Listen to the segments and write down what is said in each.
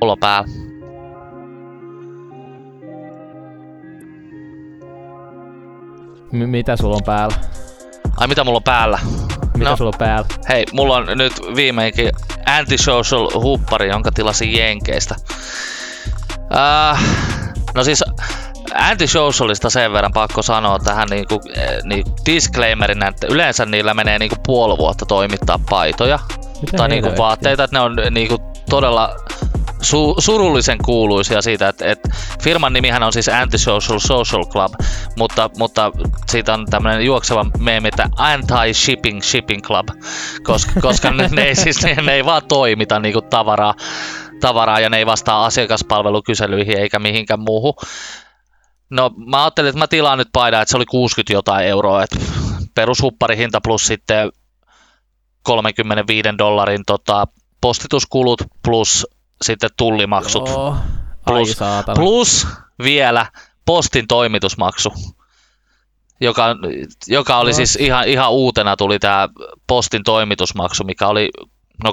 olo päällä. Mitä sulla on päällä? Ai mitä mulla on päällä? Mitä sulla on päällä? Hei, mulla on nyt viimeinkin Antisocial huppari, jonka tilasin Jenkeistä. No siis Antisocialista sen verran pakko sanoa tähän niinku disclaimerina, että yleensä niillä menee niinku puoli vuotta toimittaa paitoja. Mitä tai niinku vaatteita, että ne on niinku todella surullisen kuuluisia siitä, että firman nimihän on siis Antisocial Social Club, mutta siitä on tämmöinen juokseva meemi, että Anti Shipping Shipping Club, koska ne ei vaan toimita niinku tavaraa ja ne ei vastaa asiakaspalvelukyselyihin eikä mihinkään muuhun. No mä ajattelin, että mä tilaan nyt paidan, että se oli 60 jotain euroa, että perushupparihinta plus sitten $35 postituskulut plus sitten tullimaksut. Joo, plus vielä postin toimitusmaksu, joka oli siis ihan uutena tuli tämä postin toimitusmaksu, mikä oli no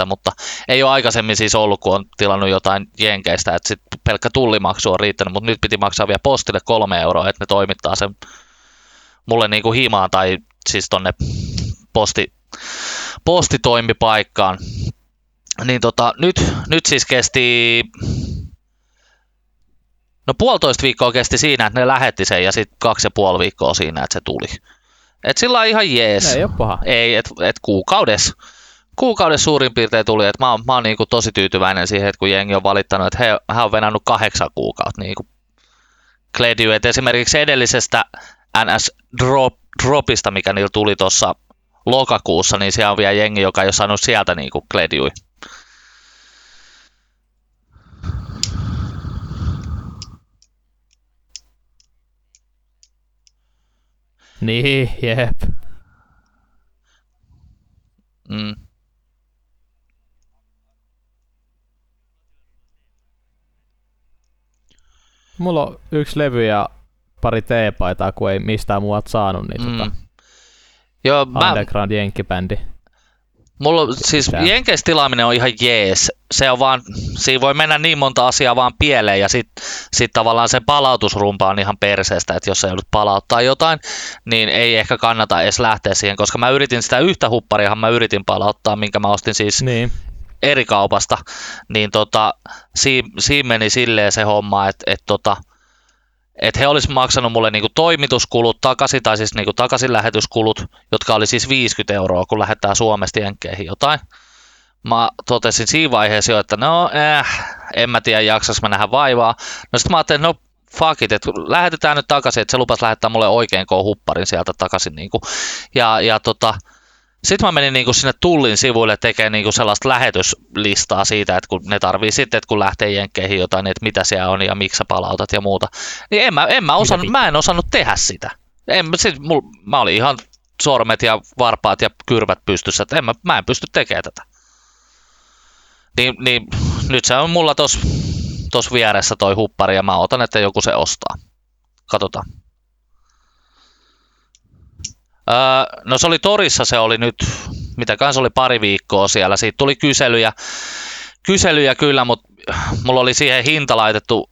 2,90, mutta ei ole aikaisemmin siis ollut, kun on tilannut jotain jenkeistä, että sit pelkkä tullimaksu on riittänyt, mutta nyt piti maksaa vielä postille €3, että ne toimittaa sen mulle niinku himaan tai siis tonne postitoimipaikkaan. Niin nyt siis kesti, no 1,5 viikkoa kesti siinä, että ne lähetti sen ja sitten 2,5 viikkoa siinä, että se tuli. Et sillä on ihan jees. Ei ole paha. Ei, et kuukaudessa suurin piirtein tuli, että mä oon niinku tosi tyytyväinen siihen, että kun jengi on valittanut, että hän on venannut 8 kuukautta niinku Klediö. Et esimerkiksi edellisestä NS Dropista, mikä niillä tuli tuossa lokakuussa, niin siellä on vielä jengi, joka ei ole saanut sieltä niinku Klediui. Niin, jep. Mm. Mulla on 1 levy ja 2 teepaitaa, kun ei mistään muualta saanut niitä. Joo, underground jenkkibändi. Mulla on, siis jenkeis tilaaminen on ihan jees. Se on vaan, siinä voi mennä niin monta asiaa vaan pieleen ja sit tavallaan se palautusrumpa on ihan perseestä, että jos ei ollut palauttaa jotain, niin ei ehkä kannata edes lähteä siihen, koska mä yritin sitä yhtä huppariahan mä yritin palauttaa, minkä mä ostin siis eri kaupasta, niin siinä meni silleen se homma, että he olisi maksanut mulle niinku toimituskulut takaisin, tai siis niinku takaisinlähetyskulut, jotka oli siis €50, kun lähettää Suomesta jenkkeihin jotain. Mä totesin siinä vaiheessa jo, että en mä tiedä, jaksas mä nähdä vaivaa. No sit mä ajattelin, no fuck it, että lähetetään nyt takaisin, että se lupas lähettää mulle oikein hupparin sieltä takaisin. Niinku. Sitten mä menin niinku sinne Tullin sivuille tekemään niinku sellaista lähetyslistaa siitä, että kun ne tarvii sitten, että kun lähtee jenkkeihin jotain, niin että mitä siellä on ja miksi sä palautat ja muuta. Niin en mä osannut tehdä sitä. Mä olin ihan sormet ja varpaat ja kyrvät pystyssä, että mä en pysty tekemään tätä. Niin nyt se on mulla tossa vieressä toi huppari ja mä otan, että joku se ostaa. Katsotaan. No se oli torissa, se oli nyt, mitäköhän se oli 2 viikkoa siellä, siitä tuli kyselyjä kyllä, mutta mulla oli siihen hinta laitettu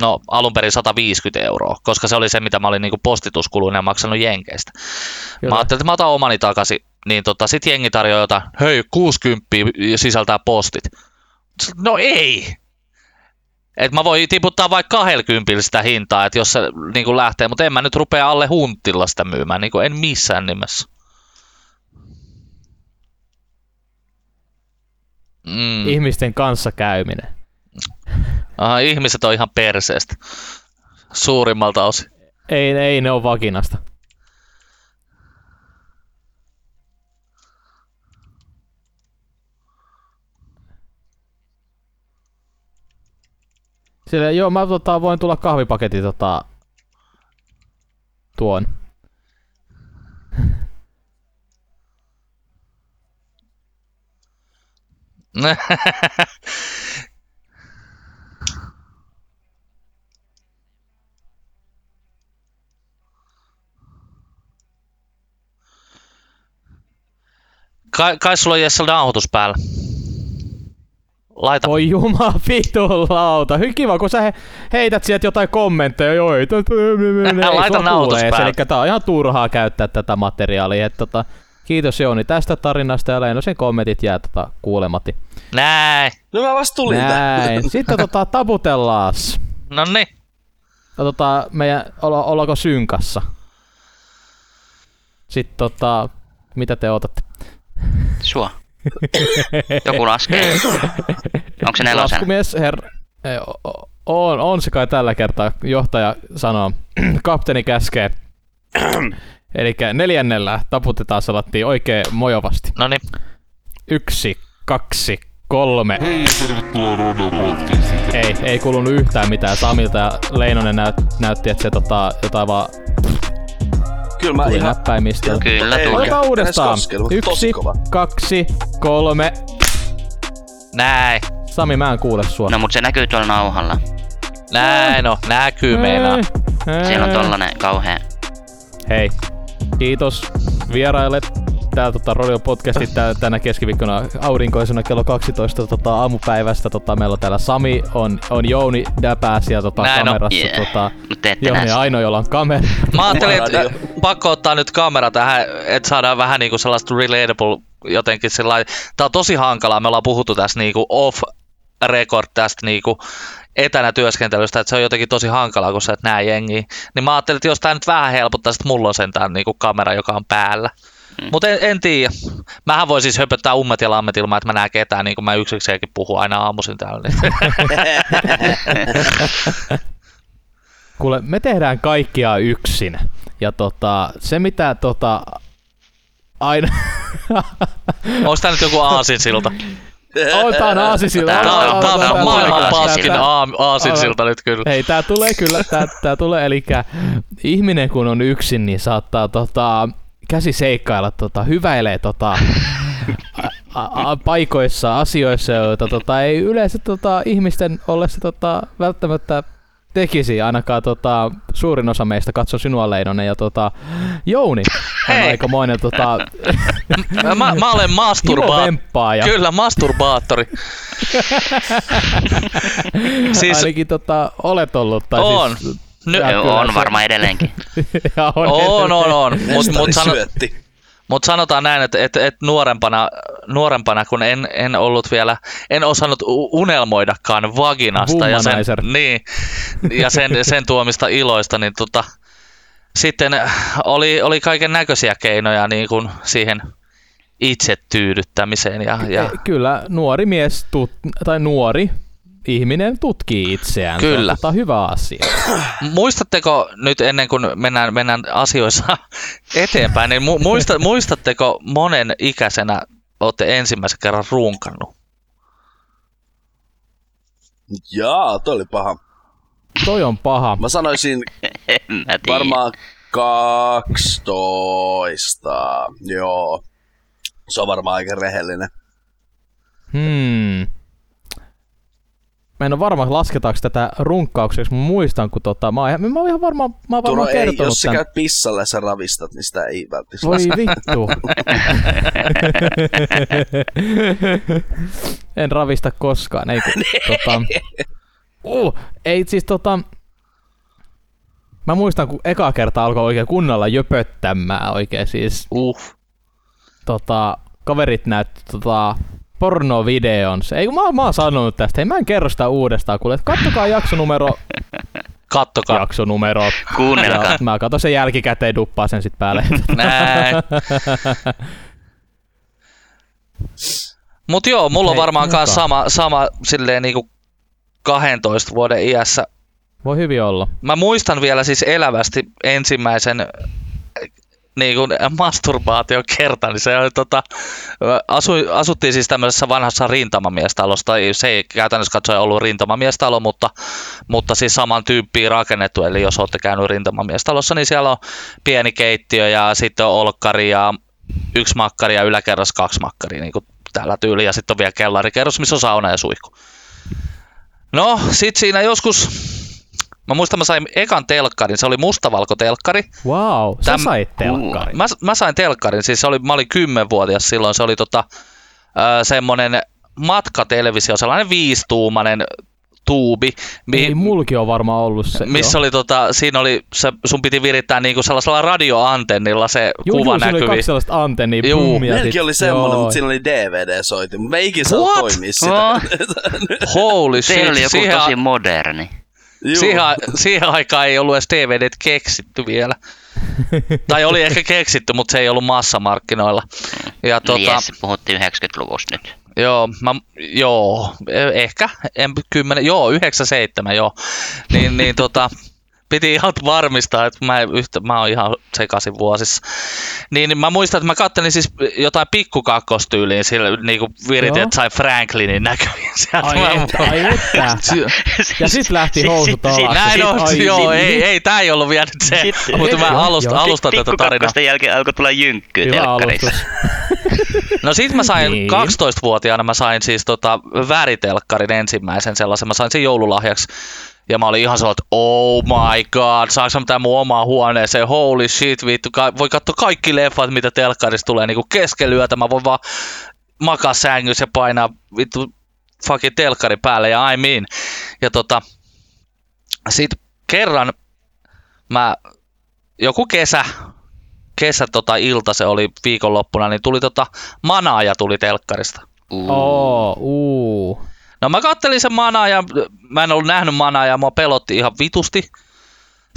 no alun perin €150, koska se oli se, mitä mä olin niinku postituskuluinen maksanut jenkeistä. Kyllä. Mä ajattelin, että mä otan omani takaisin, niin sit jengi tarjoaa jotain, hei 60 sisältää postit. No ei! Et mä voin tiputtaa vaikka 20 sitä hintaa, että jos se niinku lähtee, mutta en mä nyt rupea alle hunttilla sitä myymään, niinku en missään nimessä. Ihmisten kanssa käyminen. Aha, ihmiset on ihan perseestä, suurimmalta osin. Ei ne on vakinasta. Sillä joo, mä voin tulla kahvipaketti tuon. Kai sulla on Jessel nauhoitus päällä. Laita. Voi jumala vitun lauta. Hyvin kiva, kun sä heität sieltä jotain kommentteja. Laita nauhoitus päälle. Elikkä tää on ihan turhaa käyttää tätä materiaalia. Kiitos Jouni tästä tarinasta ja Leino sen kommentit jää kuulematti. Näin. No mä vasta tulin näin. Sitten taputellaas. Nonni. Meidän ollaanko synkassa? Sitten mitä te otatte? Sua. Joku laskee. Onko se nelosena? Laskumies herra. On se kai tällä kertaa. Johtaja sanoo. Kapteeni käskee. Elikkä 4. taputetaan salattiin oikein mojovasti. Noniin. 1, 2, 3. Ei kuulunut yhtään mitään Samilta ja Leinonen näytti, että se jotain vaan... Kyllä tuli näppäimistä. Kyllä tuli. Otetaan uudestaan. 1, 2, 3. Näin. Sami, mä en kuule sua. No mut se näkyy tuolla nauhalla. Näin no, näkyy meillä. Siellä on tollanen kauhea. Hei. Kiitos vieraille. Täällä Rodion podcasti tänä keskiviikkona aurinkoisena kello 12 aamupäivästä. Meillä on täällä Sami, on Jouni Däpää siellä kamerassa. Yeah. Jouni ainoa, jolla on kamera. Mä ajattelin, että pakko ottaa nyt kamera tähän, että saadaan vähän niinku sellaista relatable jotenkin sellainen. Tää on tosi hankalaa, me ollaan puhuttu tästä niinku off record tästä niinku etänä työskentelystä, että se on jotenkin tosi hankalaa, kun sä et nää jengiä. Niin mä ajattelin, että jos tää nyt vähän helpottaa, sit mulla on sentään niinku kamera, joka on päällä. Mutta en tiedä. Mähän voi siis höpöttää ummet ja lammet ilman, että mä näen ketään, niin kuin mä yksikseenkin puhun aina aamuisin täällä. Kuule, me tehdään kaikkia yksin. Ja se mitä aina... Onko tää nyt joku aasinsilta? Otetaan aasinsilta. Tää on maailman paskin aasinsilta nyt kyllä. Hei, tää tulee kyllä. Tää tulee, eli ihminen kun on yksin, niin saattaa käsi seikkailla, hyväilee paikoissa, asioissa, joita ei yleensä ihmisten ollessa välttämättä tekisi, ainakaan suurin osa meistä. Katso sinua, Leinonen, ja Jouni on aikamoinen mä olen masturbaattori. Kyllä, masturbaattori. Siis... Ainakin olet ollut, tai on. Siis... on varmaan edelleenkin. On. Mut sanotaan näin, että nuorempana kun en ollut vielä, en osannut unelmoidakaan vaginasta ja sen, niin, ja sen tuomista iloista, niin sitten oli kaiken näköisiä keinoja niin kuin siihen itse tyydyttämiseen ja... Kyllä nuori mies tai nuori ihminen tutkii itseään. Kyllä. Se on hyvä asia. Muistatteko nyt, ennen kuin mennään asioissa eteenpäin, niin muistatteko monen ikäisenä olette ensimmäisen kerran runkannut? Jaa, toi oli paha. Toi on paha. Mä sanoisin varmaan 12. Joo. Se on varmaan aika rehellinen. Mä en ole varma, lasketaanko tätä runkkaukseksi, mutta muistan, kun mä oon ihan varma, mä oon Turo, varmaan kertonut tämän. Jos sä käyt pissalle ja sä ravistat, niin sitä ei välttämättä. Voi vittu. En ravista koskaan, ei kun, ei siis mä muistan, kun eka kerta alkoi oikein kunnolla jöpöttämään oikein siis. Kaverit näytti pornovideon. Ei, mä oon sanonut tästä. Hei, mä en kerro sitä uudestaan. Kuule, kattokaa jaksonumero. Kattokaa. Jaksonumero. Kuunnelkaa. Mä katon sen jälkikäteen, duppaa sen sit päälle. Näin. Mut joo, mulla on varmaan kans sama silleen niinku 12 vuoden iässä. Voi hyvin olla. Mä muistan vielä siis elävästi ensimmäisen niin kuin masturbaation kerta, niin se oli asuttiin siis tämmöisessä vanhassa rintamamiestalossa, tai se ei käytännössä katsoen ollut rintamamiestalo, mutta siis saman tyyppiin rakennettu, eli jos olette käynyt rintamamiestalossa, niin siellä on pieni keittiö ja sitten on olkkari ja 1 makkari ja yläkerras 2 makkaria, niin kuin täällä tyyli, ja sitten on vielä kellarikerros, missä on sauna ja suihku. No, sit siinä joskus... Mä muistan, mä sain ekan telkkarin, se oli mustavalkotelkkari. Wow, sä sait telkkarin. Mä sain telkkarin, siis mä olin 10-vuotias silloin, se oli semmonen matkatelevisio, sellainen 5-tuumainen tuubi. Niin, mulki on varmaan ollut se. Missä oli siinä oli, sun piti virittää niinku sellaisella radioantennilla se kuva näkyviin. Siinä oli kaksi sellaista antennia. Meilläkin oli semmoinen, mutta siinä oli DVD-soitin, mutta me ei ikinä saanut toimia sitä. Holy shit. Se oli joku tosi moderni. Siihen aikaan ei ollut edes DVDt keksitty vielä. Tai oli ehkä keksitty, mutta se ei ollut massamarkkinoilla. Ja yes, puhuttiin 90-luvusta nyt. Ehkä 10, 97, Niin piti ihan varmistaa, että mä oon ihan sekaisin vuosissa. Niin mä muistan, että mä kattelin siis jotain pikkukakkostyyliin sillä niinku viritin, että sai Franklinin näköviin sieltä. Ai että. Ja sit lähti housut alas. Näin on, tää ei ollut vielä nyt se, mutta mä alustan tätä tarinaa. Pikkukakkosten jälkeen alkoi tulla jynkkyä telkkarissa. No sit mä sain 12-vuotiaana, mä sain siis väritelkkarin ensimmäisen sellaisen, mä sain sen joululahjaksi. Ja mä olin ihan sellainen, että oh my god, saanko mä tämän mun omaan huoneeseen, holy shit, vittu, voi katsoa kaikki leffat, mitä telkkarissa tulee niinku keskelyötä, mä voin vaan makaa sängyssä ja painaa vittu fucking telkkari päälle ja I mean. Ja sit kerran mä, joku kesä ilta se oli viikonloppuna, niin tuli Manaaja tuli telkkarista. No mä kattelin sen Manaajan, mä en ollut nähnyt Manaajaa, mua pelotti ihan vitusti.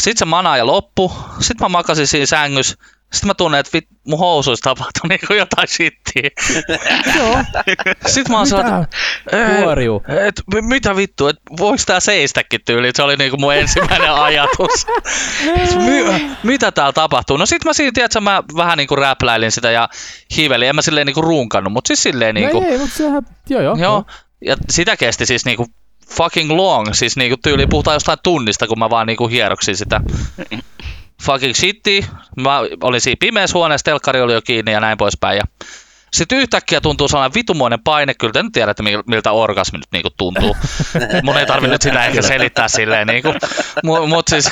Sitten se Manaaja loppui, sit mä makasin siinä sängyssä. Sitten mä tunnen, että mun housuissa tapahtui niinku jotain shittiä. Joo. Sitten mä oon sellainen, että mitä vittu, että voiko tää seistäkin tyyliin? Se oli niinku mun ensimmäinen ajatus. Mitä täällä tapahtuu? No sit mä siinä, tiedätkö, mä vähän niinku räpläilin sitä ja hivelin. En mä silleen niinku runkannut, mut siis silleen niinku... Ei, mut sehän... Joo. Ja sitä kesti siis niinku fucking long, siis niinku tyyliin puhutaan jostain tunnista, kun mä vaan niinku hieroksin sitä fucking shittiä. Mä olin siinä pimeässä huoneessa, telkkari oli jo kiinni ja näin poispäin. Ja sit yhtäkkiä tuntuu sellainen vitumoinen paine, kyllä te nyt tiedätte miltä orgasmi nyt niinku tuntuu. Mun ei tarvi nyt sitä ehkä selittää silleen niinku, mut siis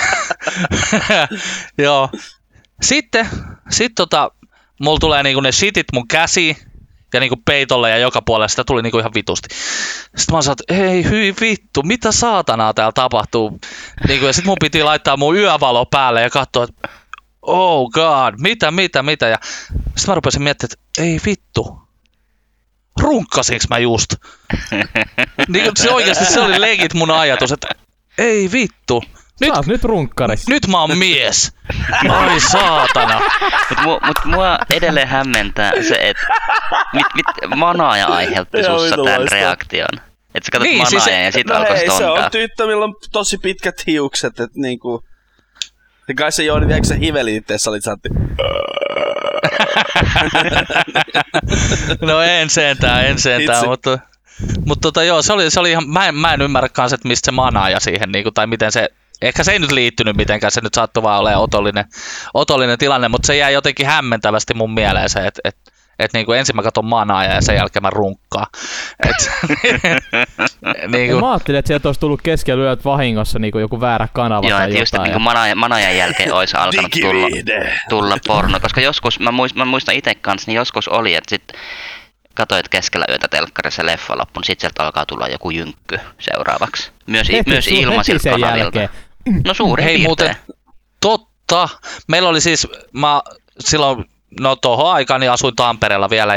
joo. Sitten mulla tulee niinku ne shitit mun käsiin. Ja niinku peitolle ja joka puolella sitä tuli niinku ihan vitusti. Sitten mä sanoin, että hei hyi vittu, mitä saatanaa täällä tapahtuu? Niinku, ja sit mun piti laittaa mun yövalo päälle ja katsoa, että oh god, mitä. Ja sit mä rupesin miettimään, että ei vittu, runkkasinko mä just? Niinku, se oikeasti se oli legit mun ajatus, että ei vittu. Nyt runkkarissa. Nyt mä oon mies. Ai saatana. Mut mua edelleen hämmentää se, että Manaaja aiheutti sussa tän reaktion. Et sä katsot niin, Manaaja siis, ja sit alkoi stonkaa. Se on tyttö, millä on tosi pitkät hiukset, et niinku... Ja kai se Jouni, vieläkö sä hivelin itteessä olit, sä otti... No en sentään, mutta... Mut se oli ihan, mä en ymmärrä kans, että mistä se Manaaja siihen niinku, tai miten se, ehkä se ei nyt liittynyt mitenkään, se nyt saattoi vaan olemaan otollinen tilanne, mutta se jäi jotenkin hämmentävästi mun mieleen se, että niinku ensin mä katon Manaaja ja sen jälkeen mä runkkaan. Niinku. Mä ajattelin, että sieltä olisi tullut keskellä yöt vahingossa niinku joku väärä kanava. Joo, että just niinku Manaajan jälkeen olisi alkanut tulla porno, koska joskus, mä muistan itse kanssa, niin joskus oli, että sit katoit keskellä yötä telkkarissa leffa loppuun, sit sieltä alkaa tulla joku jynkky seuraavaksi. Myös ilmaisilta kanavilta. No suurin piirtein. Totta. Meillä oli siis, mä silloin, tohon aikaan niin asuin Tampereella vielä,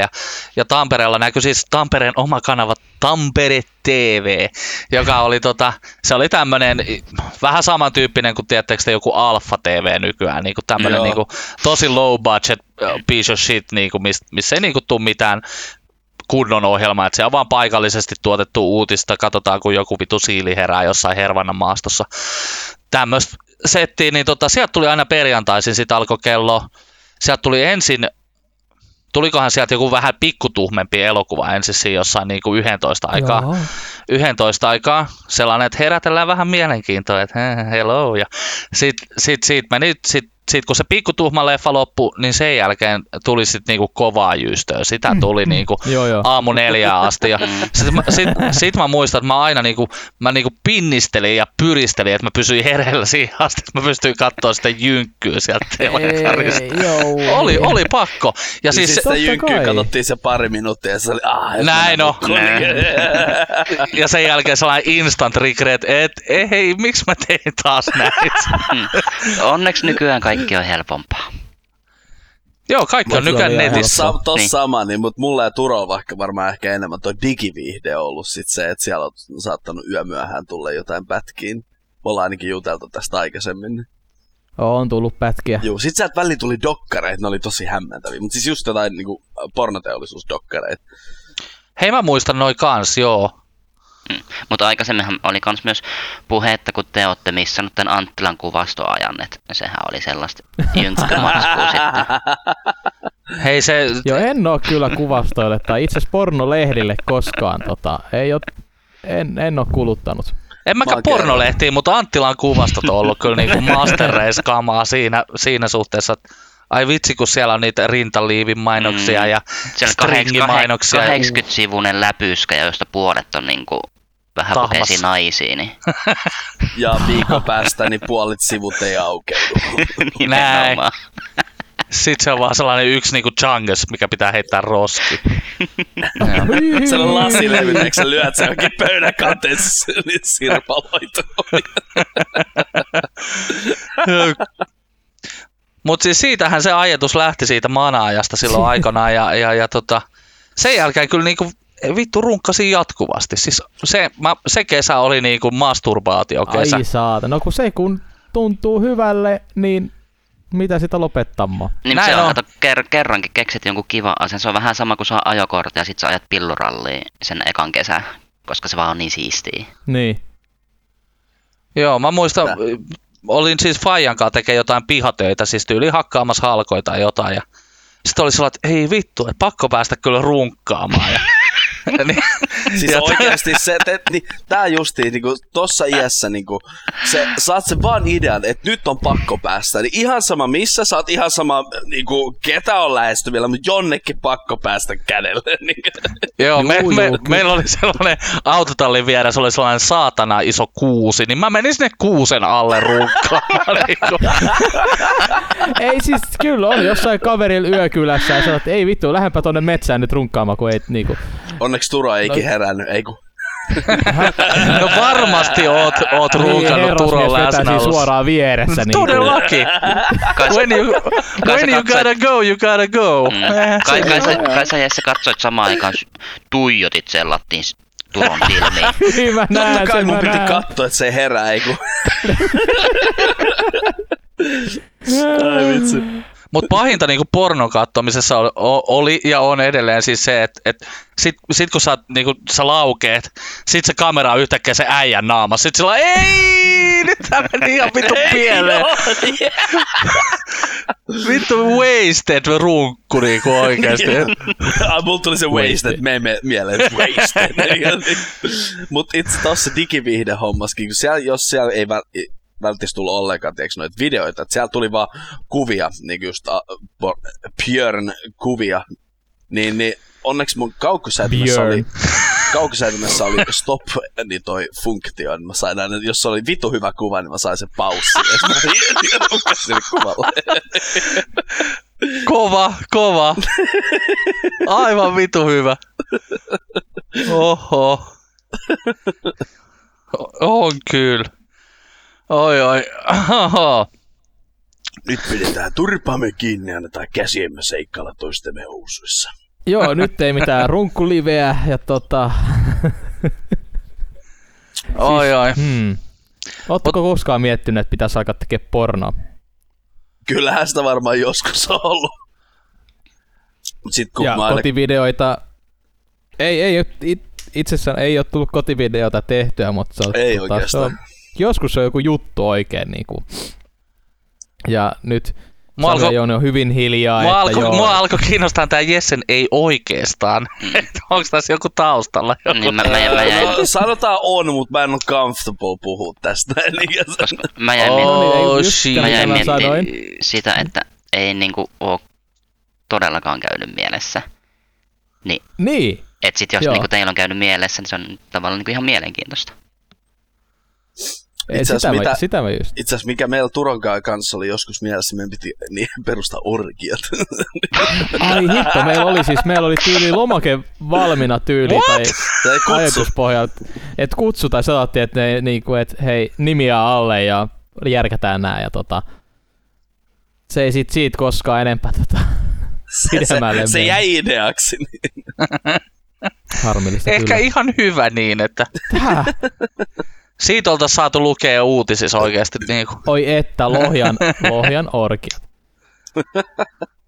ja Tampereella näkyi siis Tampereen oma kanava Tampere TV, joka oli se oli tämmönen vähän samantyyppinen kuin tiedättekö te joku Alfa TV nykyään, niinku tämmönen niinku tosi low budget piece of shit, niinku, missä ei niinku tuu mitään kunnon ohjelma, että se on vaan paikallisesti tuotettu uutista, katsotaan kun joku vitu siili herää jossain Hervannan maastossa. Tämmöstä settiin, niin sieltä tuli aina perjantaisin, sit alkoi kello. Sieltä tuli ensin, tulikohan sieltä joku vähän pikkutuhmempi elokuva ensin siinä jossain niin kuin 11 aikaa. Joo. 11 aikaa, sellainen, että herätellään vähän mielenkiintoa, että hello. Ja sit sitten kun se pikkutuhma leffa loppui, niin sen jälkeen tuli sitten niinku kovaa jyystöä. Sitä tuli niinku aamu 4 asti. Sitten mä muistan, että mä aina mä pinnistelin ja pyristelin, että mä pysyin hereillä siihen asti, että mä pystyin katsoa sitä jynkkyä sieltä telkkarista. Oli pakko. Ja siis sitä jynkkyä katsottiin se pari minuuttia ja se oli näin on. Ja sen jälkeen sellainen instant regret, että ei, miksi mä tein taas näitä. Onneksi nykyään kaikki on helpompaa. Joo, kaikki on nykyään netissä. Tossa sama, niin, mutta mulla ja Turo on vaikka varmaan ehkä enemmän toi digiviihde ollut sit se, että siellä on saattanut yömyöhään tulla jotain pätkiin. Me ollaan ainakin juteltu tästä aikaisemmin. On tullut pätkiä. Joo, sit sieltä väliin tuli dokkareita, ne oli tosi hämmentäviä, mutta siis just jotain niinku pornoteollisuusdokkareita. Hei, mä muistan noi kans, joo. Mutta aikaisemminhan oli myös puhe, että kun te olette missannut tämän Anttilan kuvastoajan, että sehän oli sellaista jynkkymatskua sitten. Hei se... Joo, en oo kyllä kuvastoille tai itse asiassa pornolehdille koskaan, en oo kuluttanut. En mäkään pornolehtiin, mutta Anttilan kuvastot on ollut kyllä niinku master race-kamaa siinä suhteessa. Ai vitsi, kun siellä on niitä rintaliivin mainoksia ja stringimainoksia. 80-sivuinen läpyskä, josta puolet on niinku vähän pukeisiin naisiin. Niin. Ja viikon päästä niin puolet sivut ei aukeudu. Näin. Sitten se on vaan sellainen yksi niinku jungus, mikä pitää heittää roski. Se on lasilevy, eikö sä lyöt sen jokin pöydän kanteen, niin sirpaloituu. Mutta siis siitähän se ajatus lähti siitä manaajasta silloin aikanaan ja sen jälkeen kyllä niinku vittu runkkasin jatkuvasti. Siis se kesä oli niinku masturbaatiokesä. Ai saata, no kun se kun tuntuu hyvälle, niin mitä sitä lopettamaan? Niin näin on. Kerrankin keksit jonkun kivan asian, se on vähän sama kuin saa ajokortin ja sit sä ajat pilluralliin sen ekan kesän, koska se vaan on niin siistiä. Niin. Joo, mä muistan... Olin siis faijankaan tekee jotain pihatöitä, siis tyyli hakkaamassa halkoita tai jotain. Ja sitten oli sellainen, että ei vittu, että pakko päästä kyllä runkkaamaan. Ja, niin, siis oikeasti se, että niin, tää justiin niin tossa iässä, niin kun, saat sen vaan idean, että nyt on pakko päästä. Niin ihan sama missä, sä oot ihan sama niin kun, ketä on lähestyvillä, mutta jonnekin pakko päästä kädelle. Niin. Joo, meillä oli sellainen autotallin vieressä, oli sellainen saatana iso kuusi, niin mä menin sinne kuusen alle runkkaamaan. Niin ei siis, kyllä on jossain kaverilla yökylässä ja sanoi, että ei vittu, lähdenpä tonne metsään nyt runkkaamaan, kun ei niinku... Onneksi Turo eikin herännyt, ei kun. No varmasti oot ruukannut Turon läsnä olla. Suoraan vieressä. Niin todellakin. When you gotta go, you gotta go. Kai sä Jesse katsoit samaan aikaan, tuijotit sellattiin Turon silmiin. Niin mä näen, totta kai mun piti katsoa, että se herää, ei kun. Ai vitsi. Mut pahinta niinku pornon katsomisessa oli ja on edelleen siis se, että sit kun sä laukeet, sit se kamera on yhtäkkiä se äijän naama, sit sillä ei, nyt tää meni ihan vittu pieleen. Vittu wasted runkku niinku oikeesti. Mulla tuli se wasted mieleen, wasted. Mut itse tossa digivihde-hommaskin, jos siellä ei välttis tullut ollenkaan, tiedätkö noita videoita, että siellä tuli vaan kuvia, niin just Björn kuvia, niin onneksi mun kaukosäätimessä oli stop, niin toi funktio, niin mä sain aina, jos se oli vitu hyvä kuva, niin mä sain sen paussin, ja sitten mä rukasin kuvalla. Kova, aivan vitu hyvä. Oho, on kyllä. Oi. Oho. Nyt pidetään turpaamme kiinni ja annetaan käsiemme seikkailla toistemme housuissa. Joo, nyt ei mitään runkkuliveä ja siis, oi. Ootteko koskaan miettinyt, että pitäisi alkaa tekee pornoa? Kyllähän sitä varmaan joskus on ollut. Sit, kun ja kotivideoita... Ei, itse asiassa ei ole tullut kotivideoita tehtyä, mutta se on... Ei oikeastaan. Joskus on joku juttu oikein niinku. Ja nyt Sarja-Jouni on hyvin hiljaa. Mua alkoi kiinnostaa tämä Jessen ei oikeastaan. Onko tässä joku taustalla? Joku? Niin, mä sanotaan on, mutta mä en ole comfortable puhua tästä. Mä jäin miettimään sitä, että ei niinku ole todellakaan käynyt mielessä. Niin. Että sit jos niinku teillä on käynyt mielessä, niin se on tavallaan niinku ihan mielenkiintoista. Itse asiassa mikä meillä Turonkaan kanssa oli joskus mielessä, meidän piti perustaa orgiat. Ai hitto, meillä oli tyyli lomake valmiina tyyli. What? Tai ajatuspohjat. Et kutsu tai sanottiin, että niinku, et, hei nimiä alle ja järkätään nää. Ja se ei sit siitä koskaan enempää se jäi ideaksi. Niin. Harmillista. Ehkä kyllä. Ihan hyvä niin, että... Tää. Siitä oltaisiin saatu lukea uutisissa oikeasti. Niin kuin. Oi että, Lohjan orkiat.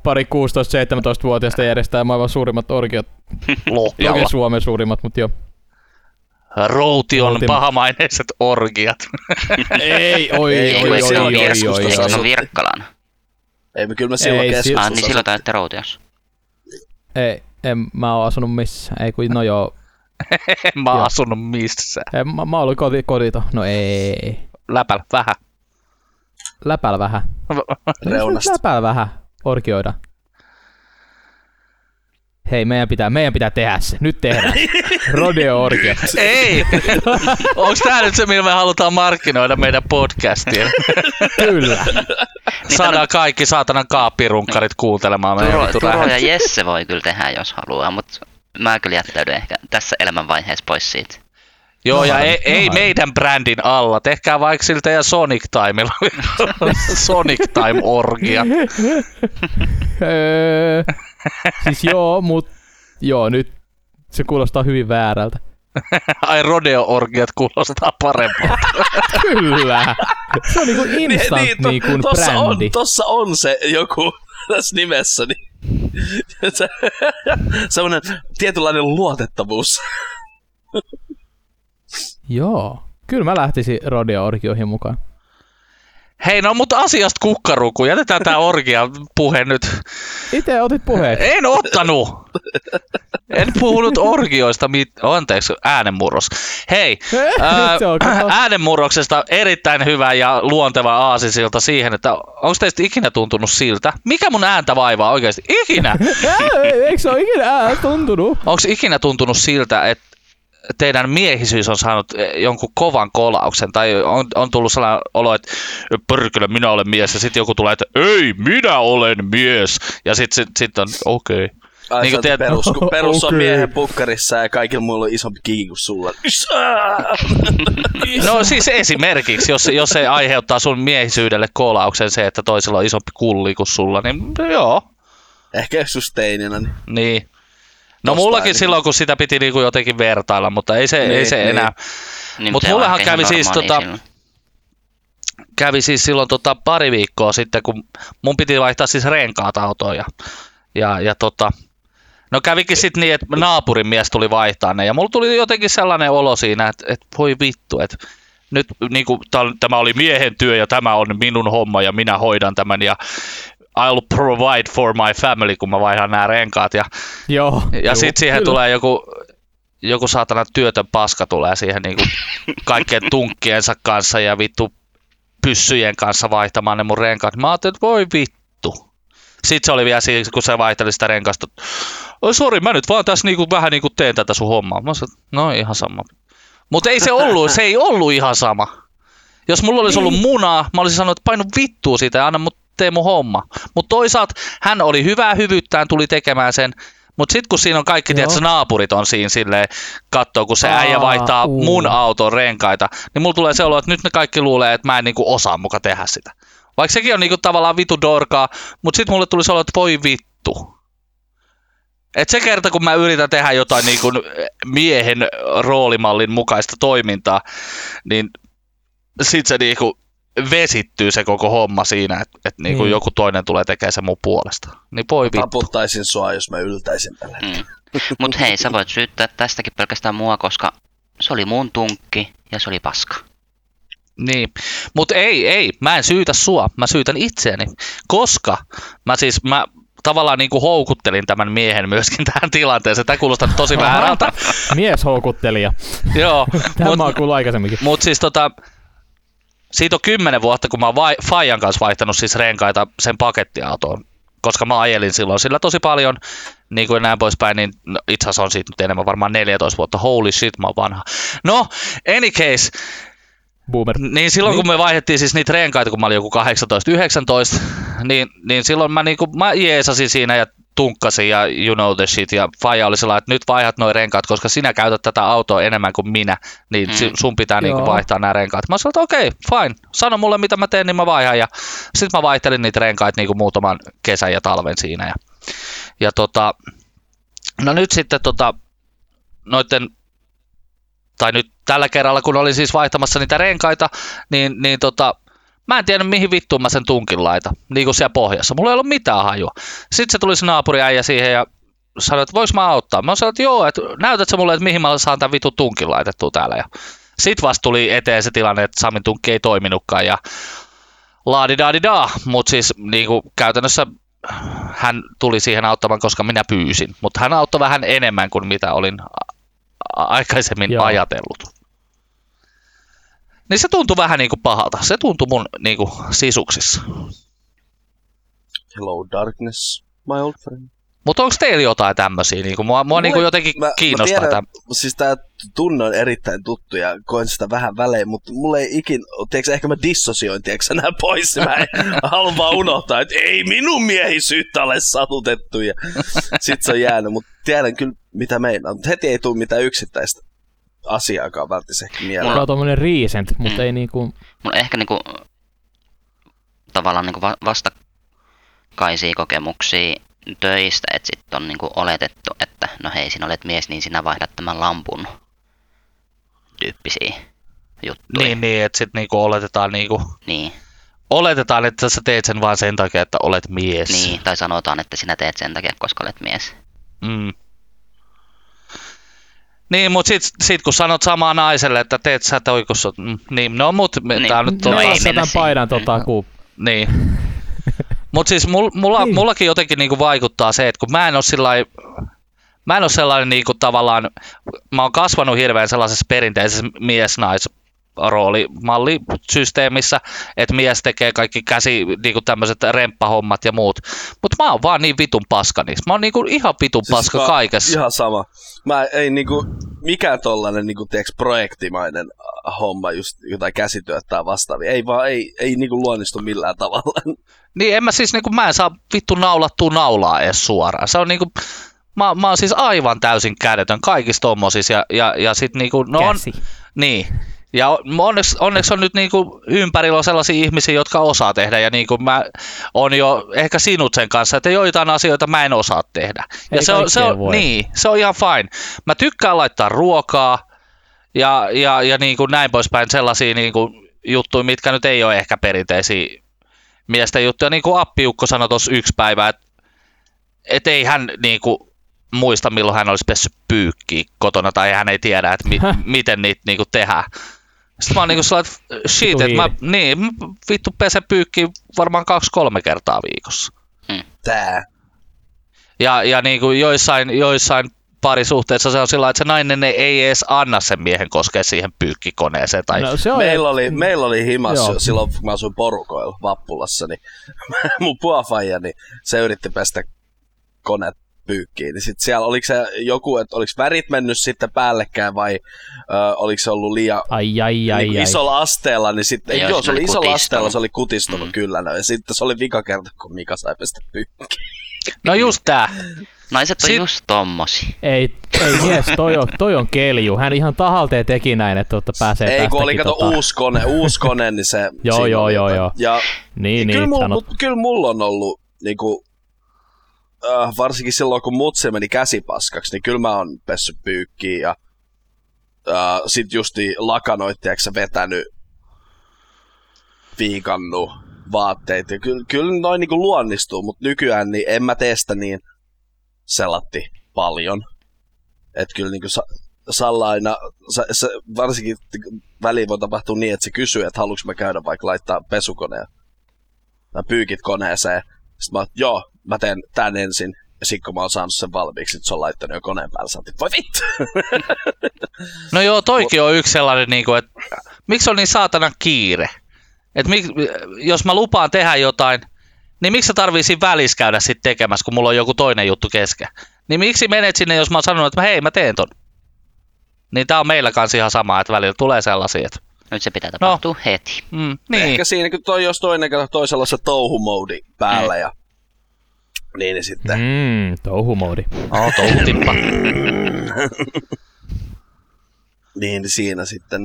Pari 16-17-vuotiaista järjestää maailman suurimmat orkiat. Lohjalla. Toki Suomen suurimmat, mutta jo. Roution pahamaineiset orkiat. Ei, se on Virkkalan. Ei, kyllä mä silloin keskustassa. Niin silloin täytte Routias. Ei, en mä oo asunut missään. Ei kun, no joo. En mä asunut missään. Mä olin kodito. No ei. Läpällä vähän. Läpällä vähän. Reunasta. Läpällä vähän. Orkioida. Hei, meidän pitää tehdä se. Nyt tehdään. Rodeo-orkia. Ei! Onko tää nyt se, millä me halutaan markkinoida meidän podcastia? Kyllä. Saadaan kaikki saatanan kaapirunkkarit kuuntelemaan meidän vittu Turo ja Jesse voi kyllä tehdä, jos haluaa, mutta mä kyllä jättäydyn ehkä tässä elämänvaiheessa pois siitä. Joo, no, ja ei meidän brändin alla. Tehkää vaikka siltä ja Sonic Timella. Sonic Time-orgia. Siis joo, mut joo, nyt se kuulostaa hyvin väärältä. Ai rodeo-orgiat kuulostaa paremmalta. Kyllä. Se on niinku instant niin brändi. Tossa on se joku tässä nimessä. Niin. Semmoinen tietynlainen luotettavuus. Joo. Kyllä mä lähtisin rodeo-orgioihin mukaan. Hei, no mutta asiasta kukkaruku. Jätetään tää orgia puhe nyt. Itse otit puheen. En ottanut. En puhunut orgioista. Anteeksi, äänenmurros. Hei, äänenmurroksesta erittäin hyvä ja luonteva aasinsilta siihen, että onko teistä ikinä tuntunut siltä? Mikä mun ääntä vaivaa oikeasti? Ikinä! Eikö se ole ikinä ääntä tuntunut? Onko ikinä tuntunut siltä, että teidän miehisyys on saanut jonkun kovan kolauksen, tai on tullut sellainen olo, että pörkylä, minä olen mies, ja sitten joku tulee, että ei, minä olen mies, ja sit on, okei. Okay. Ai niin teet... perus on miehen pukkarissa, ja kaikilla muilla on isompi kiinni kuin sulla. No siis esimerkiksi, jos se aiheuttaa sun miehisyydelle kolauksen se, että toisella on isompi kulli kuin sulla, niin joo. Ehkä joskus teinenä. Niin. No mullakin niin. Silloin, kun sitä piti niinku jotenkin vertailla, mutta ei se enää. Niin, mutta mullehan kävi siis silloin pari viikkoa sitten, kun mun piti vaihtaa siis renkaat autoon. No kävikin sitten niin, että naapurin mies tuli vaihtaa ne. Ja mulla tuli jotenkin sellainen olo siinä, että voi vittu, että nyt niinku, tämä oli miehen työ ja tämä on minun homma ja minä hoidan tämän. Ja I'll provide for my family, kun mä vaihdan nämä renkaat. Ja sit siihen kyllä. Tulee joku saatana työtön paska tulee siihen niinku kaikkien tunkkiensa kanssa ja vittu pyssyjen kanssa vaihtamaan ne mun renkaat. Mä ajattelin, että voi vittu. Sit se oli vielä siinä, kun se vaihteli sitä renkasta. Oi sori, mä nyt vaan tässä niinku, vähän niinku teen tätä sun hommaa. Mä sanoin, no ihan sama. Mut ei se ei ollut ihan sama. Jos mulla olisi ollut munaa, mä olisin sanonut, että painu vittua siitä ja anna mut tee mun homma. Mutta toisaalta hän oli hyvää hyvyyttään, tuli tekemään sen, mutta sitten kun siinä on kaikki tiedät, naapurit on siinä silleen, kattoo kun se äijä vaihtaa mun auton renkaita, niin mulla tulee se olo, että nyt ne kaikki luulee, että mä en niinku osaa muka tehdä sitä. Vaikka sekin on niinku tavallaan vitu dorkaa, mutta sitten mulle tuli se olo, että voi vittu. Et se kerta, kun mä yritän tehdä jotain niinku miehen roolimallin mukaista toimintaa, niin sitten se niinku vesittyy se koko homma siinä, että niinku joku toinen tulee tekemään sen mun puolesta. Niin voi vittu. Taputtaisin sua, jos mä yltäisin tällä. Mut hei, sä voit syyttää tästäkin pelkästään mua, koska se oli mun tunkki ja se oli paska. Niin, mutta ei, mä en syytä sua, mä syytän itseäni, koska mä tavallaan niin kuin houkuttelin tämän miehen myöskin tähän tilanteeseen. Tämä kuulostaa tosi väärältä. Mies houkuttelija. Joo. Tämä mä oon kuullut aikaisemminkin. Mutta siis siitä on 10 vuotta, kun mä oon Fajan kanssa vaihtanut siis renkaita sen pakettiautoon, koska mä ajelin silloin sillä tosi paljon, niin kuin näin poispäin, niin no, itse asiassa on siitä nyt enemmän varmaan 14 vuotta. Holy shit, mä oon vanha. No, any case. Boomer. Niin silloin kun me vaihdettiin siis niitä renkaita, kun mä olin joku 18-19, niin silloin mä jeesasin siinä ja tunkkasin ja you know the shit, ja faija oli sellainen, että nyt vaihdat noi renkaat, koska sinä käytät tätä autoa enemmän kuin minä, niin sun pitää niinku vaihtaa nämä renkaat. Mä sanoin, että okei, fine, sano mulle mitä mä teen, niin mä vaihan, ja sitten mä vaihtelin niitä renkaita niinku muutaman kesän ja talven siinä, ja no nyt sitten noitten, tai nyt tällä kerralla, kun olin siis vaihtamassa niitä renkaita, niin mä en tiedä mihin vittuun mä sen tunkin laitan, niin kuin siellä pohjassa. Mulla ei ollut mitään hajua. Sitten se tuli se naapuriäijä siihen ja sanoi, että vois mä auttaa. Mä sanoin, että joo, että näytät sä mulle, että mihin mä saan tämän vitun tunkin laitettua täällä. Ja sit vasta tuli eteen se tilanne, että Samin tunkki ei toiminutkaan ja laadi-daadi-daa. Mutta siis niin kuin käytännössä hän tuli siihen auttamaan, koska minä pyysin. Mutta hän auttoi vähän enemmän kuin mitä olin aikaisemmin ajatellut. Niin se tuntui vähän niinku pahalta. Se tuntui mun niinku sisuksissa. Hello darkness, my old friend. Mutta onko teillä jotain tämmöisiä? Niinku, mua niinku jotenkin kiinnostaa tämä. Siis tää tunne on erittäin tuttu ja koen sitä vähän välein, mutta mulla ei ikinä, tiedätkö, ehkä mä dissosioin, tiedätkö, nää pois. Mä en halua vaan unohtaa, että ei minun miehisyyttä ole satutettu ja sit se on jäänyt. Mutta tiedän kyllä mitä meinaa, mutta heti ei tule mitään yksittäistä asiaakaan välttämättä ehkä mieleen. Mulla on tommonen recent, mutta ei niinku... Mulla ehkä niinku tavallaan niinku vastakkaisia kokemuksia töistä, että sitten on niinku oletettu, että no hei, sinä olet mies, niin sinä vaihdat tämän lampun tyyppisiä juttuja. Niin, että sitten niinku oletetaan niinku... Niin. Oletetaan, että sä teet sen vaan sen takia, että olet mies. Niin, tai sanotaan, että sinä teet sen takia, koska olet mies. Mm. Niin, mutta sit kun sanot samaa naiselle, että teet sä toikussa, niin no mut niin. Tää nyt on... No ei mennä paidan kuup. Niin. Mut siis mullakin jotenkin niinku vaikuttaa se, että kun mä en oo sellainen niinku tavallaan... Mä oon kasvanut hirveän sellaisessa perinteisessä mies-nais-roolimallisysteemissä, että mies tekee kaikki käsi, niinku tämmöiset remppahommat ja muut. Mut mä oon vaan niin vitun paska niissä. Mä oon niinku ihan vitun siis paska kaikessa. Ihan sama. Mä ei niinku, mikään tollanen niinku tiiäks projektimainen homma, just jotain käsityötä tai vastaavia. Ei vaan, ei niinku luonnistu millään tavalla. Niin en mä siis niinku, mä en saa vittu naulattua naulaa edes suoraan. Se on niinku, mä oon siis aivan täysin kädetön kaikissa tommosis ja sit niinku, no on, niin. Ja onneksi on nyt niinku ympärillä on sellaisia ihmisiä, jotka osaa tehdä, ja niinku mä on jo ehkä sinut sen kanssa, että joitain asioita mä en osaa tehdä. Ja ei se on ihan fine. Mä tykkään laittaa ruokaa ja niinku näin poispäin sellaisia niinku juttuja, mitkä nyt ei ole ehkä perinteisiä miesten juttuja. Niin kuin Appiukko sanoi tuossa yksi päivä, että ei hän niinku... muista milloin hän olisi pessyt pyykkiä kotona, tai hän ei tiedä, että miten niitä niinku tehdään. Sitten mä oon niinku sellainen, että shit, että mä vittu pesen pyykkiä varmaan 2-3 kertaa viikossa. Tää. Ja niinku joissain parisuhteissa se on sillä, että se nainen ei edes anna sen miehen koskea siihen pyykkikoneeseen. Tai... No, meillä oli himas jo silloin, kun mä asuin porukoilla Vappulassa, niin mun puafaija, niin se yritti pestä koneet pyykkiin. Niin sitten siellä, oliko se joku, että oliko värit mennyt sitten päällekkäin vai oliko se ollut liian niin isolla asteella, niin sitten, se oli isolla asteella, se oli kutistunut kyllä. Ja sitten se oli vika kerta, kun Mika sai pestä pyykkiin. No just tää. Naiset on just tommosia. Ei mies, toi on kelju. Hän ihan tahalteen teki näin, että pääsee tästäkin. Ei kun oli kato uusi kone, niin se... Joo. Niin, kyllä mulla on ollut niinku... varsinkin silloin, kun mutsi meni käsipaskaksi, niin kyllä mä oon pessyt pyykkiä ja sit justi lakanoittijaksi vetänyt, viikannut vaatteet. Ja kyllä noin niin kuin luonnistuu, mutta nykyään niin en mä tee sitä niin selatti paljon. Että kyllä niin kuin Sallaina, se varsinkin väliin voi tapahtua niin, että se kysyy, että haluanko mä käydä vaikka laittaa pesukoneen tai pyykit koneeseen. Sitten mä oon, joo, mä teen tän ensin. Ja sit kun mä oon saanut sen valmiiksi, sit se on laittanut jo koneen päälle. Sä oot, voi vittu! No joo, toikin on yksi sellainen, että miksi on niin saatanan kiire? Että jos mä lupaan tehdä jotain, niin miksi sä tarvii siinä välissä käydä sit tekemässä, kun mulla on joku toinen juttu kesken? Niin miksi menet sinne, jos mä oon sanonut, että hei, mä teen ton? Niin tää on meillä kans ihan sama, että välillä tulee sellaisia, että... Nyt se pitää tapahtua heti. Mm, niin. Ehkä siinä, kun toi jos toinen toisella se touhumoodi päällä ja... Niin, niin sitten... touhumoodi. Touhutippa. Niin siinä sitten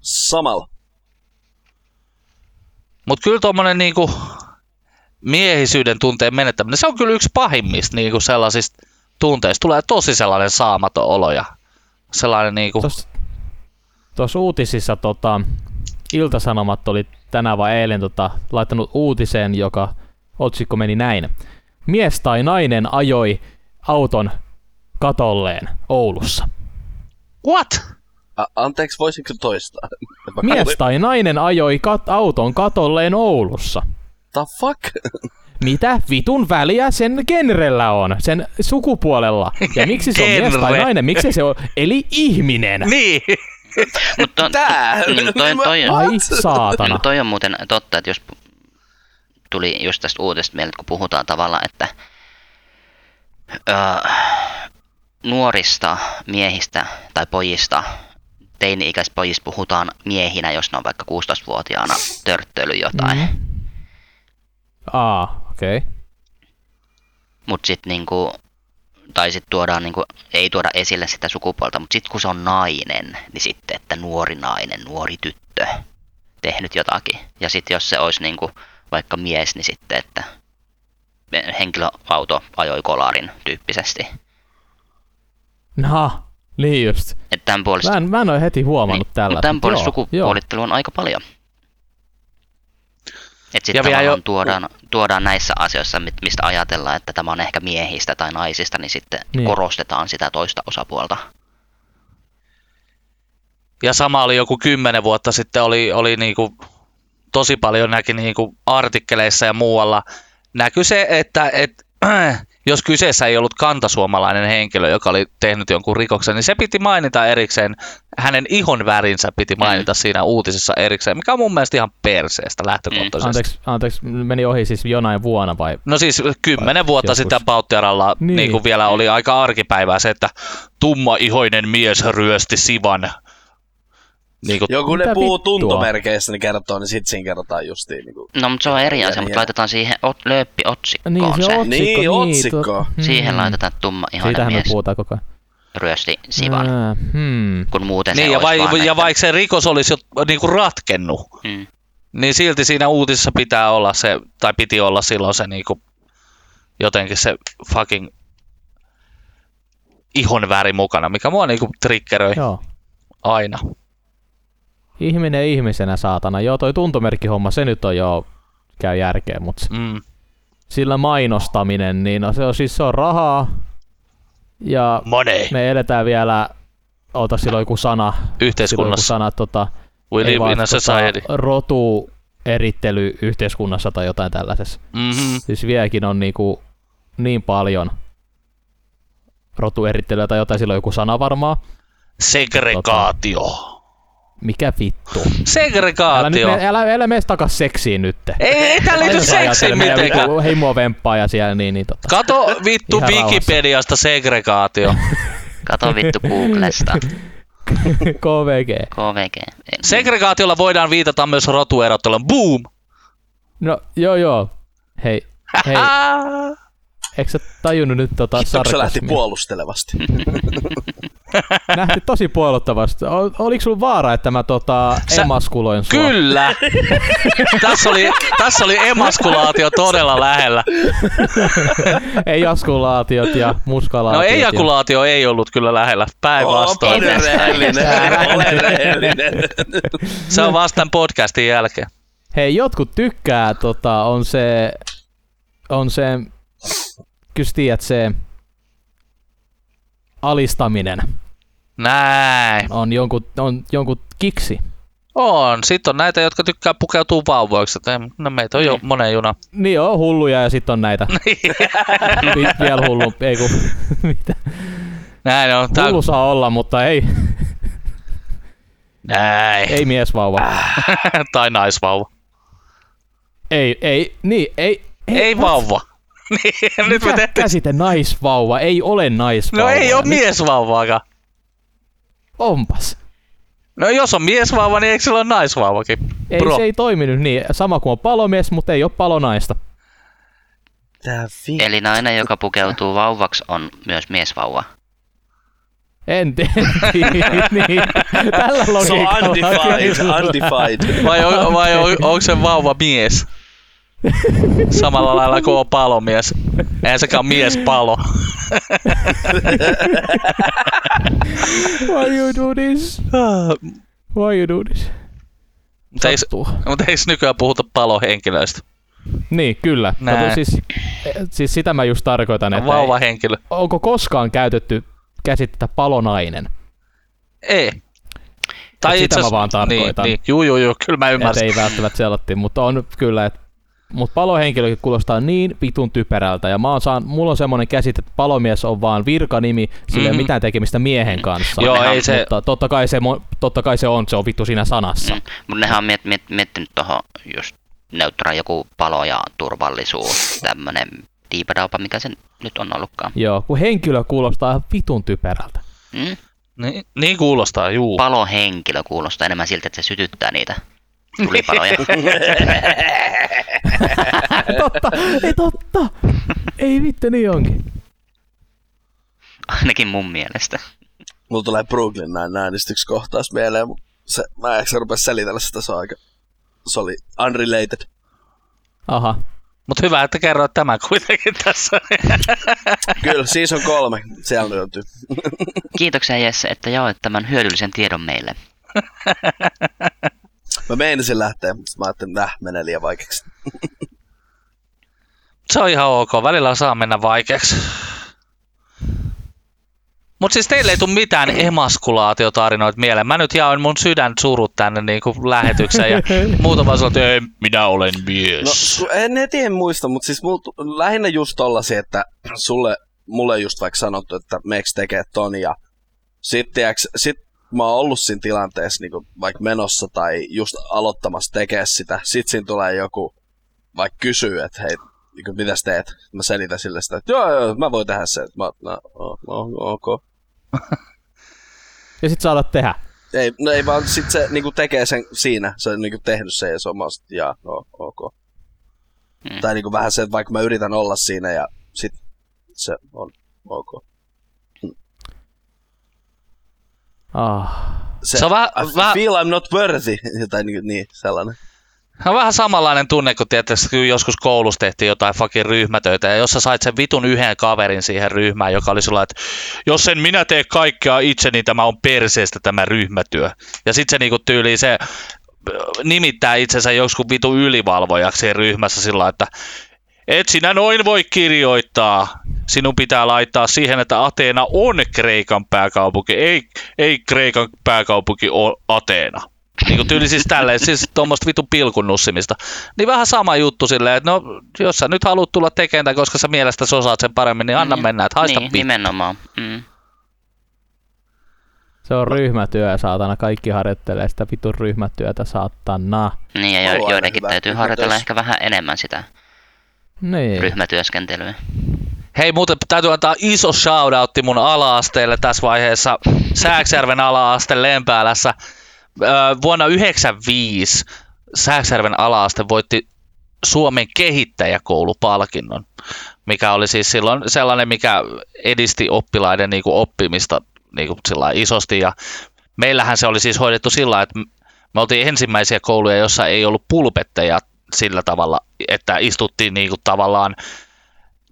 samalla. Mut kyllä tommonen niinku miehisyyden tunteen menettäminen, se on kyllä yksi pahimmista niinku sellaisista tunteista. Tulee tosi sellainen saamaton olo ja sellainen niinku... Tuossa uutisissa Ilta-Sanomat oli tänään vai eilen laittanut uutiseen, joka otsikko meni näin. Mies tai nainen ajoi auton katolleen Oulussa. What? Anteeksi, voisitko toistaa? Mies tai nainen ajoi auton katolleen Oulussa. The fuck? Mitä vitun väliä sen genrellä on, sen sukupuolella? Ja miksi se on mies tai nainen, miksi se on eli ihminen? Niin. Mutta toi on muuten totta, että jos tuli just tästä uudesta mieltä, kun puhutaan tavallaan, että nuorista miehistä tai pojista, teini-ikäisistä pojista puhutaan miehinä, jos ne on vaikka 16-vuotiaana törttöily jotain. Okei. Okay. Mut sit niinku, tai sit tuodaan niinku, ei tuoda esille sitä sukupuolta, mut sit kun se on nainen, niin sitten, että nuori nainen, nuori tyttö, tehnyt jotakin. Ja sit jos se olisi niinku vaikka mies, niin sitten, että henkilöauto ajoi kolarin tyyppisesti. Nah, niin just. Mä en ole heti huomannut niin, tällä. Tämän puolesta sukupuolittelu on aika paljon. Että sitten tavallaan tuodaan näissä asioissa, mistä ajatellaan, että tämä on ehkä miehistä tai naisista, niin sitten korostetaan sitä toista osapuolta. Ja sama oli joku 10 vuotta sitten, oli niinku... Tosi paljon näki niinku artikkeleissa ja muualla näkyy se, että jos kyseessä ei ollut kantasuomalainen henkilö, joka oli tehnyt jonkun rikoksen, niin se piti mainita erikseen, hänen ihon värinsä piti mainita siinä uutisessa erikseen, mikä on mun mielestä ihan perseestä lähtökohtaisesti. Anteeksi, meni ohi siis jonain vuonna vai? No siis 10 vuotta sitten Pauttiaralla niin vielä oli aika arkipäivää se, että tummaihoinen mies ryösti sivan. Kun ne puhuu tuntomerkeissä, niin kertoo, niin sit siinä kerrotaan justiin. No, mutta se on eri asia, mutta laitetaan siihen lööppiotsikkoon se. Niin, otsikko. Siihen laitetaan tumma ihainen mies. Siitähän koko ajan. Ryösti sivan. Kun muuten niin, se olisi vaan... Ja vaikka se rikos olisi jo niinku ratkennut, niin silti siinä uutisessa pitää olla se, tai piti olla silloin se niinku, jotenkin se fucking ihon väri mukana, mikä mua niinku triggeröi aina. Ihminen ihmisenä, saatana. Joo, toi tuntomerkkihomma, se nyt on joo, käy järkeä, mutta sillä mainostaminen, niin se on rahaa. Ja money. Me eletään vielä, silloin joku sana. Yhteiskunnassa. We live in a society. Rotuerittely yhteiskunnassa tai jotain tällaisessa. Mm-hmm. Siis vieläkin on niin paljon rotuerittelyä tai jotain, silloin joku sana varmaan. Segregaatio. Mikä vittu? Segregaatio. Älä mene takas seksiin nyt. Ei tää liity seksiin mitenkään. Hei mua vemppaa ja siellä niin Kato vittu Wikipediasta segregaatio. Kato vittu Googlesta. KVG. Segregaatiolla voidaan viitata myös rotuerotteluun. Boom! No joo. Hei. Eikö sä tajunnut nyt sarkasmia? Se lähti puolustelevasti. Nähti tosi puolustavasti. Oliko sulla vaara, että mä emaskuloin sua? Kyllä! Tässä oli emaskulaatio todella lähellä. Ejaskulaatiot ja muskalaatiot. No ejakulaatio ei ollut kyllä lähellä. Päinvastoin. Olen rehellinen. Se on vasta tämän podcastin jälkeen. Hei, jotkut tykkää, on se... Kyllä tiedät, se alistaminen. Näin. On jonkun kiksi. On. Sitten on näitä, jotka tykkää pukeutua vauvoiksi. No, meitä on jo monen juna. Niin on hulluja ja sitten on näitä. Vielä hullumpi. Ei kun mitä. Näin on. Hullu saa olla, mutta ei. Näin. Ei miesvauva. Tai naisvauva. Ei vauva. Niin, nyt me käsite naisvauva, ei ole naisvauva. No ei ole miesvauvaakaan. Onpas. No jos on miesvauva, niin eikö sillä ole naisvauvakin? Ei, se ei toiminut niin. Sama kuin on palomies, mutta ei ole palonaista. Eli nainen, joka pukeutuu vauvaksi, on myös miesvauva. En tiedä. Niin. Tällä logiikalla. Se on undefined. Vai onko se vauva mies? Samalla lailla kuin on palomies. Eihän sekään mies palo. Why you do this? Why you do this? Mutta eiks nykyään puhuta palohenkilöistä? Niin, kyllä. Kato, siis sitä mä just tarkoitan, että vauvahenkilö. Onko koskaan käytetty käsitettä palonainen? Ei. Tai sitä mä vaan tarkoitan. Niin. Juu, kyllä mä ymmärsin. Ei välttämättä sellattiin, mutta on kyllä, että mutta palohenkilökin kuulostaa niin vitun typerältä, ja mulla on semmoinen käsite, että palomies on vaan virkanimi, sillä ei ole mitään tekemistä miehen kanssa. Joo, nehän, ei se... Mutta totta kai se on vittu siinä sanassa. Mutta nehän on miettinyt tuohon just neutraan joku palo ja turvallisuus, tämmönen diipadaupa, mikä se nyt on ollutkaan. Joo, kun henkilö kuulostaa vitun typerältä. Mm? Niin kuulostaa, juu. Palohenkilö kuulostaa enemmän siltä, että se sytyttää niitä tulipaloja. Totta. Ei vittu, niin onkin. Ainakin mun mielestä. Mulla tulee Brooklyn äänestyks kohtaus mieleen, mutta mä ehkä rupes selitellä sitä, se oli unrelated. Aha. Mut hyvä, että kerroit tämän kuitenkin tässä. Kyllä, season 3, siellä löytyy. Kiitoksia Jesse, että jaoit tämän hyödyllisen tiedon meille. Mä meinasin lähteä, mutta mä ajattelin, että menee liian vaikeaksi. Se on ihan ok, välillä saa mennä vaikeaksi. Mut siis teille ei tule mitään emaskulaatiotarinoita mieleen. Mä nyt jaoin mun sydän surut tänne niinku lähetykseen ja muutama sanoi, että ei, minä olen mies. No, en heti muista, mutta siis lähinnä just tollasia, että mulle just vaikka sanottu, että meeks tekee ton ja sit mä oon ollut siinä tilanteessa niin vaikka menossa tai just aloittamassa tekee sitä. Sitten siinä tulee joku vaikka kysyy, että hei, niin mitäs teet? Mä selitän sille sitä, että joo, mä voin tehdä sen. Mä ok. Ja sit sä alat tehdä? Ei, no ei vaan sit se niin tekee sen siinä. Se on niin tehnyt sen ja se on omasta, jaa, no ok. Tai niin vähän se, että vaikka mä yritän olla siinä ja sit se on ok. Oh. Se on I feel I'm not worthy, jotain niin, sellainen. On vähän samanlainen tunne, kun tietysti joskus koulussa tehtiin jotain fucking ryhmätöitä, ja jos sä sait sen vitun yhden kaverin siihen ryhmään, joka oli sulla, että jos en minä tee kaikkea itse, niin tämä on perseestä tämä ryhmätyö. Ja sit se niinku tyyliin se nimittää itsensä joskus vitun ylivalvojaksi ryhmässä sillä, että et sinä noin voi kirjoittaa. Sinun pitää laittaa siihen, että Ateena on Kreikan pääkaupunki. Ei Kreikan pääkaupunki ole Ateena. Niin kuin tyyli siis tälleen, siis tuommoista vitun pilkun nussimista. Niin vähän sama juttu silleen, että no, jos sä nyt haluat tulla tekemään, koska sä mielestäsi osaat sen paremmin, niin anna mennä, että haista pitää. Nimenomaan. Mm. Se on ryhmätyö, saatana. Kaikki harjoittelee sitä vitun ryhmätyötä, saatana. Niin, ja joidenkin täytyy harjoitella ehkä vähän enemmän sitä. Niin. Ryhmätyöskentelyä. Hei, muuten täytyy antaa iso shoutoutti mun ala-asteelle tässä vaiheessa. Sääksärven ala-aste Lempäälässä. Vuonna 1995 Sääksärven ala-aste voitti Suomen kehittäjäkoulupalkinnon, mikä oli siis silloin sellainen, mikä edisti oppilaiden niinku oppimista niinku isosti. Ja meillähän se oli siis hoidettu sillä, että me oltiin ensimmäisiä kouluja, jossa ei ollut pulpetteja sillä tavalla, että istuttiin niinku tavallaan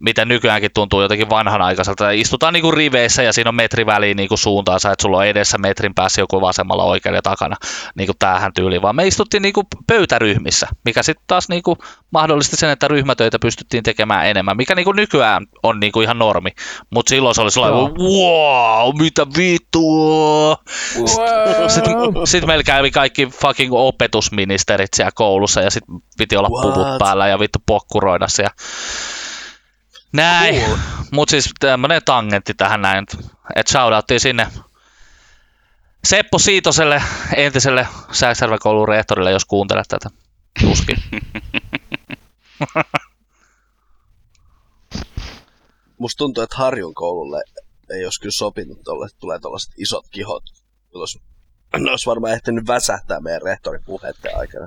mitä nykyäänkin tuntuu jotenkin vanhanaikaiselta. Istutaan niinku riveissä ja siinä on metri väliin niinku suuntaansa, että sulla on edessä metrin päässä joku vasemmalla, oikealla ja takana niinku tämähän tyyliin, vaan me istuttiin niinku pöytäryhmissä, mikä sitten taas niinku mahdollisti sen, että ryhmätöitä pystyttiin tekemään enemmän, mikä niinku nykyään on niinku ihan normi, mutta silloin se oli sellainen, wow, mitä vittua! Wow. Sitten meillä kävi kaikki fucking opetusministerit siellä koulussa ja sitten piti olla puvut päällä ja vittu pokkuroida siellä. Näin, cool. Mutta siis tämmönen tangentti tähän näin, että shoutouttiin sinne Seppo Siitoselle, entiselle Sääksärven koulun rehtorille, jos kuuntelet tätä, tuskin. Musta tuntuu, että Harjun koululle ei olisi kyllä sopinut tolle, että tulee tollaset isot kihot, jos ne olisi varmaan ehtinyt väsähtää meidän rehtorin puheiden aikana.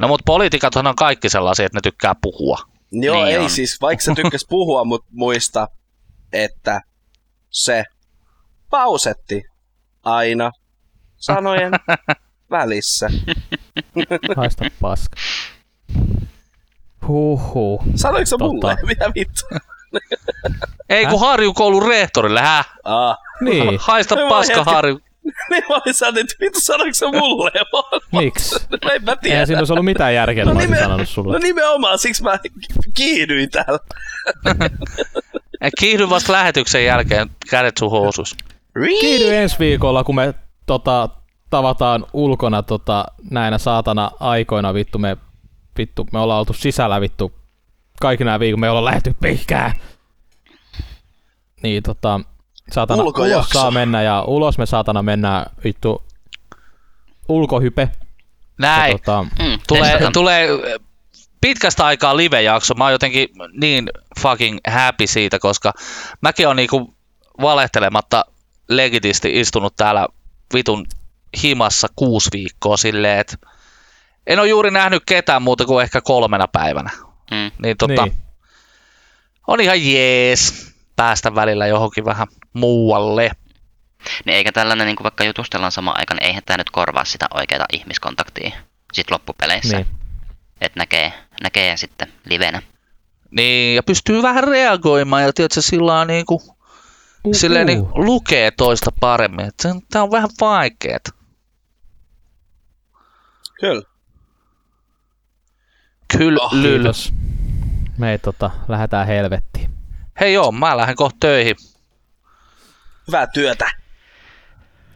No mut poliitikathan on kaikki sellaisia, että ne tykkää puhua. Joo, niin ei on. Siis, vaikka se tykkäs puhua, mut muista, että se pausetti aina sanojen välissä. Haista paska. Huhhuh. Sanoitko sä mulle? Mitä vittu? Ei kun Harju koulun rehtorille, hä? Ah. Niin. Haista paska Harju. Niin mä olin sanonut, että vittu sanoinko sä mulle? Miksi? No en mä tiedä. Eihän siinä olisi ollut mitään järkeä, että mä olisin sanonut sulle. No nimenomaan, siksi mä kiihdyin täällä. Kiihdyin vasta lähetyksen jälkeen, kädet sun housuissa. Kiihdyin ensi viikolla, kun me tavataan ulkona näinä saatana aikoina vittu. Me ollaan oltu sisällä vittu. Kaikki nää viikon me ollaan lähty pihkään. Niin saatana ulos saa mennä ja ulos me saatana mennään vittu ulkohype. Näin. Tulee pitkästä aikaa live-jakso. Mä oon jotenkin niin fucking happy siitä, koska mäkin on niinku valehtelematta legitisti istunut täällä vitun himassa 6 viikkoa silleen, että en oo juuri nähnyt ketään muuta kuin ehkä 3 päivänä. Mm. Niin on ihan jees päästä välillä johonkin vähän muualle. Niin eikä tällainen, niin vaikka jutustellaan samaan aikaan, niin eihän tämä nyt korvaa sitä oikeaa ihmiskontaktia sitten loppupeleissä. Niin. Että näkee sitten livenä. Niin, ja pystyy vähän reagoimaan ja tiedätkö, sillä niinku, silleen niin lukee toista paremmin. Tämä on vähän vaikeet. Kyllä. Kyllä. Me ei lähdetään helvettiin. Hei joo, mä lähden kohta töihin.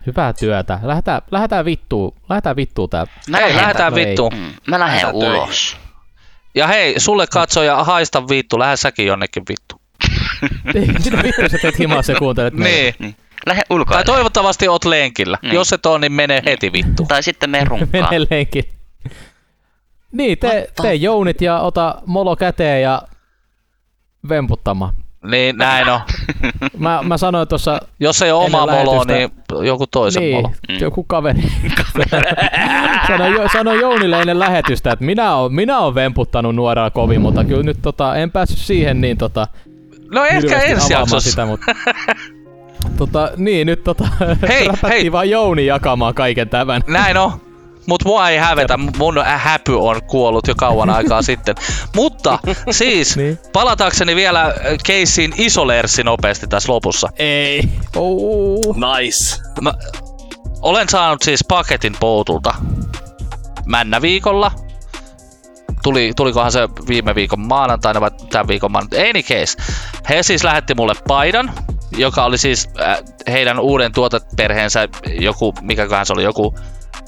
Hyvää työtä. Lähdetään vittuun täältä. Hei, lähdetään vittuun. Mä lähden ulos. Ja hei, sulle katsoja, haista vittu. Lähde säkin jonnekin vittu. Mitä vittu sä teet himaa se kuuntelet meitä? Niin. Lähde ulkoa. Tai toivottavasti oot lenkillä. Niin. Jos et oo, niin mene heti vittu. Tai sitten mene runkaan. Mene lenkille. Niin, tee jounit ja ota molo käteen ja vemputtamaan. Niin, näin on. Mä sanoin tuossa... Jos ei ole omaa moloa, niin joku toisen molo. Niin, joku kaveri. Sanoin Jounille ennen lähetystä, että minä olen vemputtanut nuorella kovin, mutta kyllä nyt en päässyt siihen niin no ehkä ensi jaksossa. Sitä, mutta... niin, nyt räpättiin vaan Jouni jakamaan kaiken tämän. Näin on. Mut mua ei hävetä, mun häpy on kuollut jo kauan aikaa sitten. Mutta siis, niin. Palataakseni vielä keissiin isolersi nopeasti tässä lopussa. Ei. Oh. Nice. Mä olen saanut siis paketin Poutulta männäviikolla. Tulikohan se viime viikon maanantaina vai tämän viikon maanantaina? Any case. He siis lähetti mulle paidan, joka oli siis heidän uuden tuoteperheensä joku, mikäköhän se oli, joku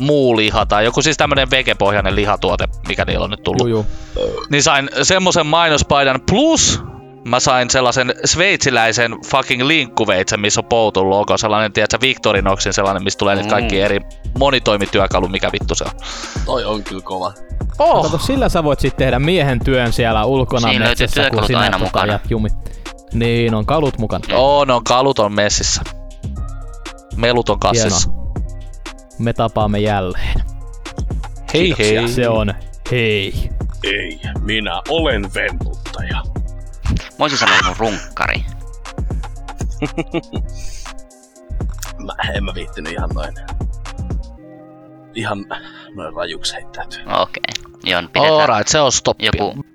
muu liha tai joku siis tämmönen vegepohjainen lihatuote, mikä niillä on nyt tullut. Niin sain semmosen mainospaidan plus mä sain sellaisen sveitsiläisen fucking linkkuveitsen, missä on Poutun logo, sellainen tiedätkö Victorinoxin sellainen, missä tulee nyt kaikki eri monitoimityökalu, mikä vittu se on. Toi on kyllä kova. Oh. Kato, sillä sä voit sit tehdä miehen työn siellä ulkona siinä metsässä, kun sinä aina mukana. Niin, on kalut mukana. Joo, no kalut on messissä. Melut on kassissa. Hienoa. Me tapaamme jälleen. Hei hei. Se on hei. Ei, minä olen vemputtaja. Mä oisin sanonut runkkari. En mä viittinyt ihan noin rajuksi heittäytyä. Okei. Okay. Joo, pidetään. Alright, se on stoppi. Joku